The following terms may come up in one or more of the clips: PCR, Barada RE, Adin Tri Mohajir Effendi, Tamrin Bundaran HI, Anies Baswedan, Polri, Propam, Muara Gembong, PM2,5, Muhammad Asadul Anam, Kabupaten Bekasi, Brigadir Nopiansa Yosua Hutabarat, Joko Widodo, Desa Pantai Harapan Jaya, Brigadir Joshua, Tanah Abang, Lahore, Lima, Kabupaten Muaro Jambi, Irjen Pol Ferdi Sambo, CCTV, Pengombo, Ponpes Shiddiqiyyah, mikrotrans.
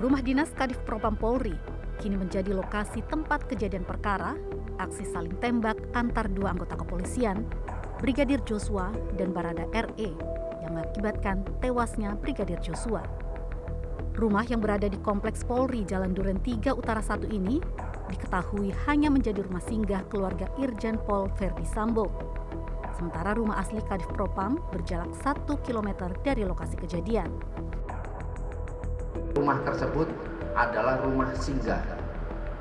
Rumah dinas Kadif Propam Polri kini menjadi lokasi tempat kejadian perkara aksi saling tembak antar dua anggota kepolisian, Brigadir Joshua dan Barada RE, yang mengakibatkan tewasnya Brigadir Joshua. Rumah yang berada di Kompleks Polri Jalan Duren 3 Utara 1 ini diketahui hanya menjadi rumah singgah keluarga Irjen Pol Ferdi Sambo. Sementara rumah asli Kadif Propam berjarak 1 km dari lokasi kejadian. Rumah tersebut adalah rumah singgah.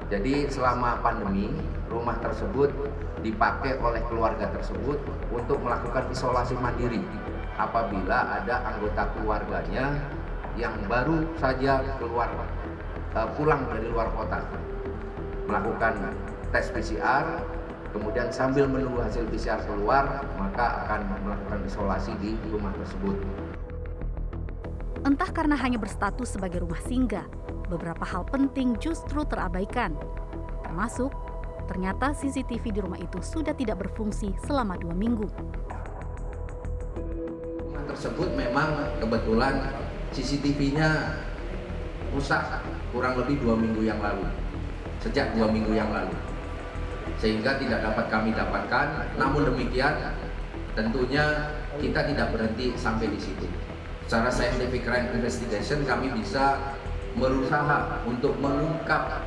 Jadi selama pandemi, rumah tersebut dipakai oleh keluarga tersebut untuk melakukan isolasi mandiri apabila ada anggota keluarganya yang baru saja pulang dari luar kota, melakukan tes PCR, kemudian sambil menunggu hasil PCR keluar, maka akan melakukan isolasi di rumah tersebut. Entah karena hanya berstatus sebagai rumah singgah, beberapa hal penting justru terabaikan, termasuk ternyata CCTV di rumah itu sudah tidak berfungsi selama 2 minggu. Rumah tersebut memang kebetulan CCTV-nya rusak kurang lebih 2 minggu yang lalu, sejak 2 minggu yang lalu, sehingga tidak dapat kami dapatkan. Namun demikian, tentunya kita tidak berhenti sampai di situ. Secara scientific crime investigation kami bisa berusaha untuk mengungkap,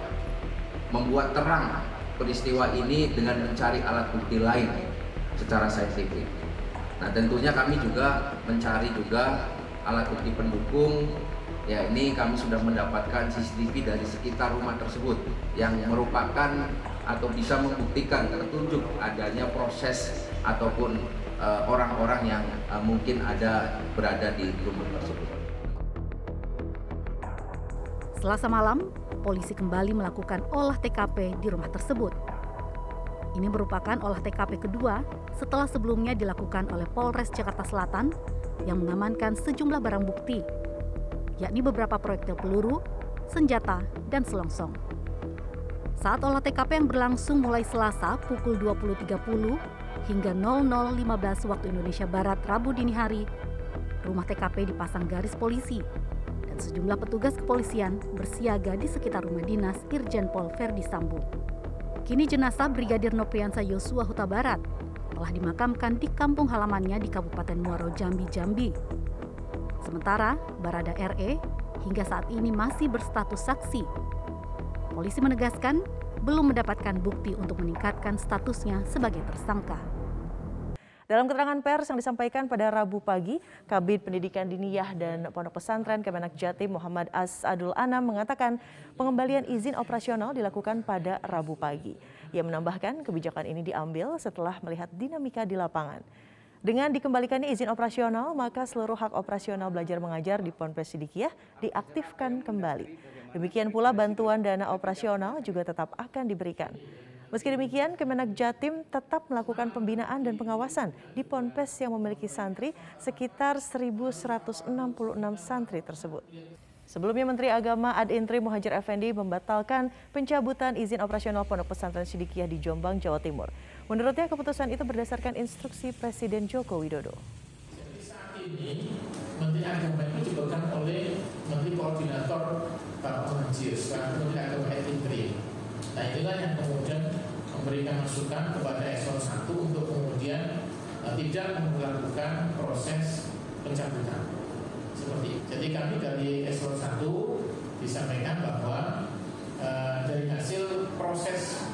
membuat terang peristiwa ini dengan mencari alat bukti lain secara saintifik. Nah, tentunya kami juga mencari alat bukti pendukung. Ya, ini kami sudah mendapatkan CCTV dari sekitar rumah tersebut yang merupakan atau bisa membuktikan tertunjuk adanya proses ataupun orang-orang yang mungkin berada di rumah tersebut. Selasa malam, polisi kembali melakukan olah TKP di rumah tersebut. Ini merupakan olah TKP kedua setelah sebelumnya dilakukan oleh Polres Jakarta Selatan yang mengamankan sejumlah barang bukti, yakni beberapa proyektil peluru, senjata, dan selongsong. Saat olah TKP yang berlangsung mulai Selasa pukul 20.30 hingga 00.15 waktu Indonesia Barat Rabu dini hari, rumah TKP dipasang garis polisi. Sejumlah petugas kepolisian bersiaga di sekitar rumah dinas Irjen Pol Ferdi Sambo. Kini jenazah Brigadir Nopiansa Yosua Hutabarat telah dimakamkan di kampung halamannya di Kabupaten Muaro Jambi, Jambi. Sementara Barada RE hingga saat ini masih berstatus saksi. Polisi menegaskan belum mendapatkan bukti untuk meningkatkan statusnya sebagai tersangka. Dalam keterangan pers yang disampaikan pada Rabu pagi, Kabid Pendidikan Diniyah dan Pondok Pesantren Kemenak Jatim Muhammad Asadul Anam mengatakan pengembalian izin operasional dilakukan pada Rabu pagi. Ia menambahkan kebijakan ini diambil setelah melihat dinamika di lapangan. Dengan dikembalikannya izin operasional, maka seluruh hak operasional belajar mengajar di Ponpes Shiddiqiyyah diaktifkan kembali. Demikian pula bantuan dana operasional juga tetap akan diberikan. Meski demikian, Kemenak Jatim tetap melakukan pembinaan dan pengawasan di ponpes yang memiliki santri sekitar 1.166 santri tersebut. Sebelumnya Menteri Agama Adin Tri Mohajir Effendi membatalkan pencabutan izin operasional Pondok Pesantren Shiddiqiyyah di Jombang, Jawa Timur. Menurutnya keputusan itu berdasarkan instruksi Presiden Joko Widodo. Jadi saat ini Menteri Agama itu dipegang oleh Menteri Koordinator Bapak Muhajir, sekarang Menteri Agama Adin Tri. Nah, inilah yang kemudian memberikan masukan kepada Eselon 1 untuk kemudian tidak melakukan proses pencabutan seperti itu. Jadi kami dari Eselon 1 disampaikan bahwa dari hasil proses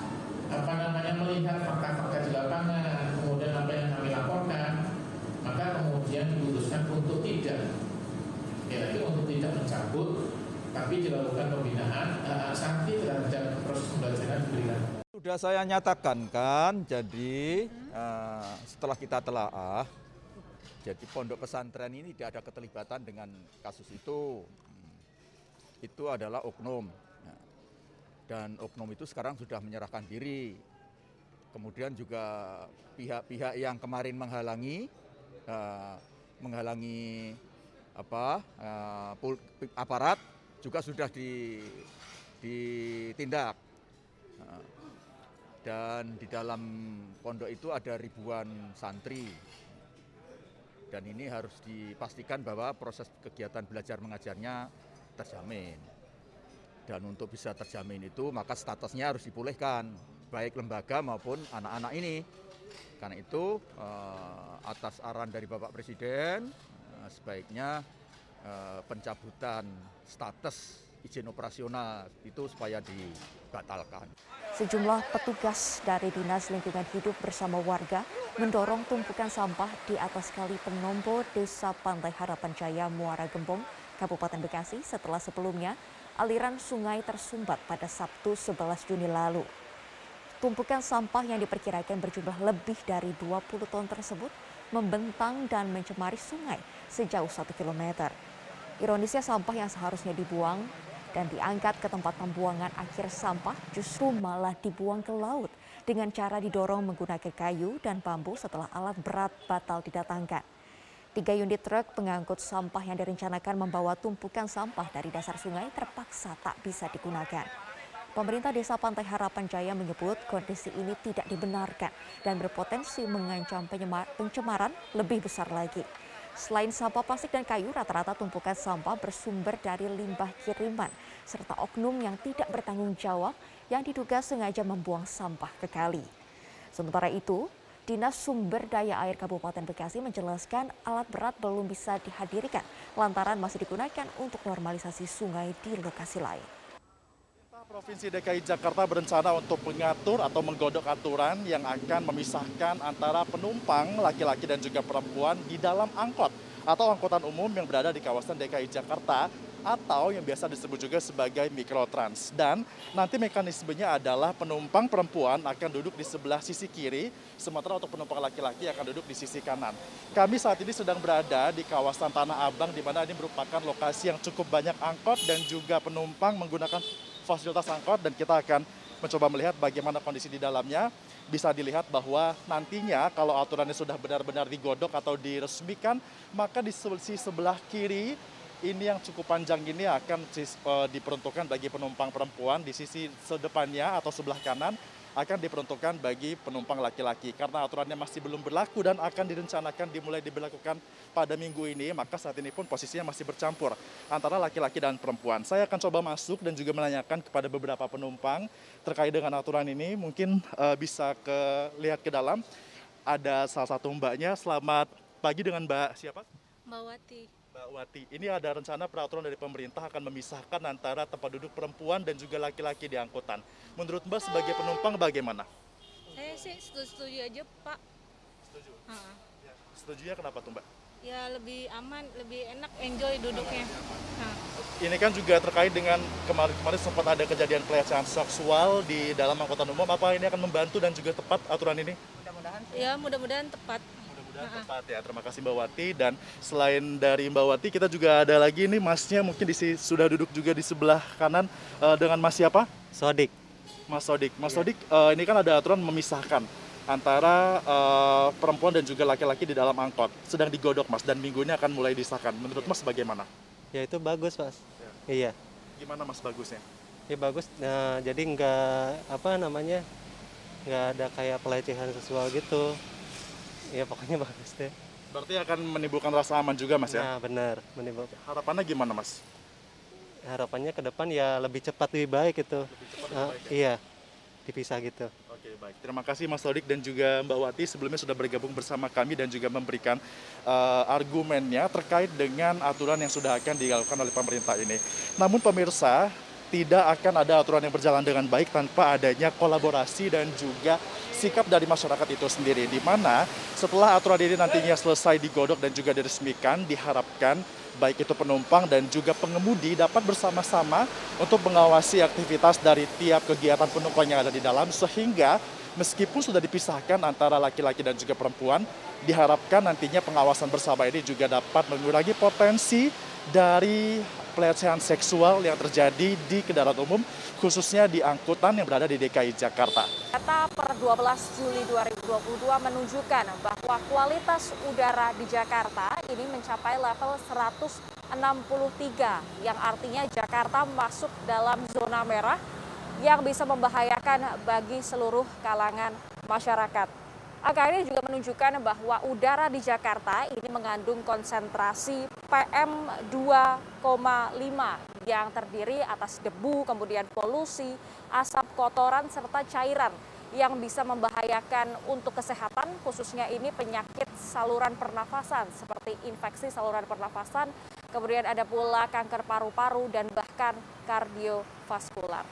melihat fakta-fakta di lapangan, kemudian apa yang kami laporkan, maka kemudian diputuskan untuk tidak, mencabut. Tapi dilakukan pembinaan, sanksi terhadap proses pembelajaran diberikan. Sudah saya nyatakan kan, jadi setelah kita telaah, jadi pondok pesantren ini tidak ada keterlibatan dengan kasus itu. Itu adalah oknum, dan oknum itu sekarang sudah menyerahkan diri. Kemudian juga pihak-pihak yang kemarin menghalangi aparat. Juga sudah ditindak, dan di dalam pondok itu ada ribuan santri, dan ini harus dipastikan bahwa proses kegiatan belajar mengajarnya terjamin. Dan untuk bisa terjamin itu, maka statusnya harus dipulihkan, baik lembaga maupun anak-anak ini. Karena itu, atas arahan dari Bapak Presiden, sebaiknya pencabutan status izin operasional itu supaya dibatalkan. Sejumlah petugas dari Dinas Lingkungan Hidup bersama warga mendorong tumpukan sampah di atas kali Pengombo Desa Pantai Harapan Jaya, Muara Gembong, Kabupaten Bekasi setelah sebelumnya aliran sungai tersumbat pada Sabtu 11 Juni lalu. Tumpukan sampah yang diperkirakan berjumlah lebih dari 20 ton tersebut membentang dan mencemari sungai sejauh 1 km. Ironisnya sampah yang seharusnya dibuang dan diangkat ke tempat pembuangan akhir sampah justru malah dibuang ke laut dengan cara didorong menggunakan kayu dan bambu setelah alat berat batal didatangkan. 3 unit truk pengangkut sampah yang direncanakan membawa tumpukan sampah dari dasar sungai terpaksa tak bisa digunakan. Pemerintah Desa Pantai Harapan Jaya menyebut kondisi ini tidak dibenarkan dan berpotensi mengancam pencemaran lebih besar lagi. Selain sampah plastik dan kayu, rata-rata tumpukan sampah bersumber dari limbah kiriman, serta oknum yang tidak bertanggung jawab yang diduga sengaja membuang sampah ke kali. Sementara itu, Dinas Sumber Daya Air Kabupaten Bekasi menjelaskan alat berat belum bisa dihadirkan lantaran masih digunakan untuk normalisasi sungai di lokasi lain. Provinsi DKI Jakarta berencana untuk mengatur atau menggodok aturan yang akan memisahkan antara penumpang laki-laki dan juga perempuan di dalam angkot atau angkutan umum yang berada di kawasan DKI Jakarta atau yang biasa disebut juga sebagai mikrotrans. Dan nanti mekanismenya adalah penumpang perempuan akan duduk di sebelah sisi kiri, sementara untuk penumpang laki-laki akan duduk di sisi kanan. Kami saat ini sedang berada di kawasan Tanah Abang, di mana ini merupakan lokasi yang cukup banyak angkot dan juga penumpang menggunakan fasilitas angkot, dan kita akan mencoba melihat bagaimana kondisi di dalamnya. Bisa dilihat bahwa nantinya kalau aturannya sudah benar-benar digodok atau diresmikan, maka di sisi sebelah kiri ini yang cukup panjang ini akan diperuntukkan bagi penumpang perempuan, di sisi depannya atau sebelah kanan akan diperuntukkan bagi penumpang laki-laki. Karena aturannya masih belum berlaku dan akan direncanakan dimulai diberlakukan pada minggu ini, maka saat ini pun posisinya masih bercampur antara laki-laki dan perempuan. Saya akan coba masuk dan juga menanyakan kepada beberapa penumpang terkait dengan aturan ini. Mungkin bisa lihat ke dalam. Ada salah satu mbaknya. Selamat pagi dengan Mbak siapa? Mbak Wati. Mbak Wati, ini ada rencana peraturan dari pemerintah akan memisahkan antara tempat duduk perempuan dan juga laki-laki di angkutan. Menurut Mbak sebagai penumpang bagaimana? Saya sih setuju aja, Pak. Setuju? Ya. Setujunya kenapa tuh, Mbak? Ya lebih aman, lebih enak, enjoy duduknya. Ini kan juga terkait dengan kemarin sempat ada kejadian pelecehan seksual di dalam angkutan umum. Apa ini akan membantu dan juga tepat aturan ini? Mudah-mudahan sih. Ya mudah-mudahan tepat. Tepat ya, terima kasih Mbak Wati. Dan selain dari Mbak Wati, kita juga ada lagi nih masnya, mungkin sudah duduk juga di sebelah kanan dengan mas siapa? Sodik. Mas Sodik. Mas iya. Sodik, ini kan ada aturan memisahkan antara perempuan dan juga laki-laki di dalam angkot. Sedang digodok mas, dan minggu ini akan mulai disahkan. Menurut mas bagaimana? Ya itu bagus mas. Ya. Iya. Gimana mas bagusnya? Ya bagus, nah, jadi nggak ada kayak pelecehan seksual gitu. Ya pokoknya bagus deh. Berarti akan menimbulkan rasa aman juga mas ya? Nah benar, menimbulkan. Harapannya gimana mas? Harapannya ke depan ya lebih cepat lebih baik itu. Lebih cepat lebih baik ya? Iya, dipisah gitu. Oke baik, terima kasih Mas Sodik dan juga Mbak Wati sebelumnya sudah bergabung bersama kami dan juga memberikan argumennya terkait dengan aturan yang sudah akan dilakukan oleh pemerintah ini. Namun pemirsa, tidak akan ada aturan yang berjalan dengan baik tanpa adanya kolaborasi dan juga sikap dari masyarakat itu sendiri. Di mana setelah aturan ini nantinya selesai digodok dan juga diresmikan, diharapkan baik itu penumpang dan juga pengemudi dapat bersama-sama untuk mengawasi aktivitas dari tiap kegiatan penumpang yang ada di dalam, sehingga meskipun sudah dipisahkan antara laki-laki dan juga perempuan, diharapkan nantinya pengawasan bersama ini juga dapat mengurangi potensi dari pelecehan seksual yang terjadi di kendaraan umum, khususnya di angkutan yang berada di DKI Jakarta. Data per 12 Juli 2022 menunjukkan bahwa kualitas udara di Jakarta ini mencapai level 163, yang artinya Jakarta masuk dalam zona merah yang bisa membahayakan bagi seluruh kalangan masyarakat. Angka ini juga menunjukkan bahwa udara di Jakarta ini mengandung konsentrasi PM2,5 yang terdiri atas debu, kemudian polusi, asap, kotoran, serta cairan yang bisa membahayakan untuk kesehatan, khususnya ini penyakit saluran pernafasan seperti infeksi saluran pernafasan, kemudian ada pula kanker paru-paru dan bahkan kardiovaskular.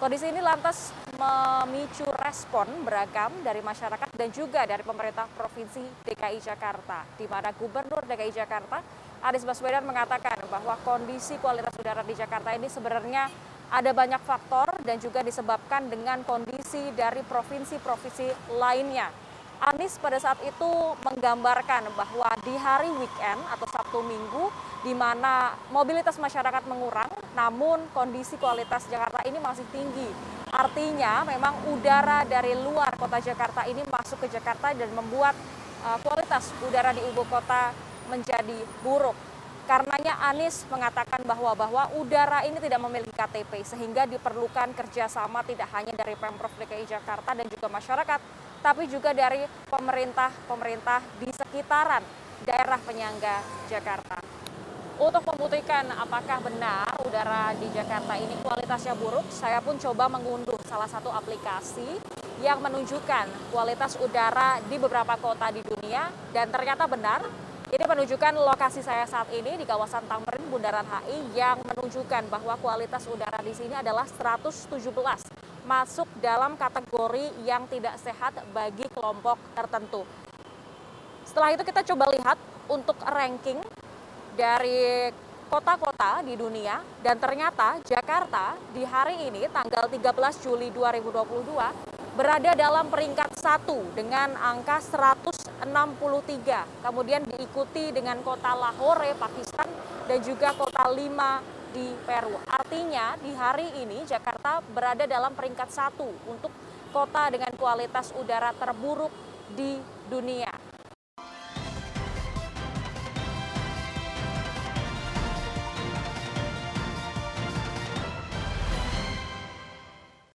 Kondisi ini lantas memicu respon beragam dari masyarakat dan juga dari pemerintah Provinsi DKI Jakarta, di mana Gubernur DKI Jakarta Anies Baswedan mengatakan bahwa kondisi kualitas udara di Jakarta ini sebenarnya ada banyak faktor dan juga disebabkan dengan kondisi dari provinsi-provinsi lainnya. Anies pada saat itu menggambarkan bahwa di hari weekend atau Sabtu Minggu di mana mobilitas masyarakat mengurang, namun kondisi kualitas Jakarta ini masih tinggi. Artinya memang udara dari luar kota Jakarta ini masuk ke Jakarta dan membuat kualitas udara di ibu kota menjadi buruk. Karenanya Anies mengatakan bahwa udara ini tidak memiliki KTP sehingga diperlukan kerjasama tidak hanya dari Pemprov DKI Jakarta dan juga masyarakat, tapi juga dari pemerintah di sekitaran daerah penyangga Jakarta. Untuk membuktikan apakah benar udara di Jakarta ini kualitasnya buruk, saya pun coba mengunduh salah satu aplikasi yang menunjukkan kualitas udara di beberapa kota di dunia dan ternyata benar. Ini menunjukkan lokasi saya saat ini di kawasan Tamrin Bundaran HI yang menunjukkan bahwa kualitas udara di sini adalah 117, masuk dalam kategori yang tidak sehat bagi kelompok tertentu. Setelah itu kita coba lihat untuk ranking dari kota-kota di dunia dan ternyata Jakarta di hari ini tanggal 13 Juli 2022 berada dalam peringkat 1 dengan angka 163. Kemudian diikuti dengan kota Lahore, Pakistan, dan juga kota Lima di Peru. Artinya di hari ini Jakarta berada dalam peringkat 1 untuk kota dengan kualitas udara terburuk di dunia.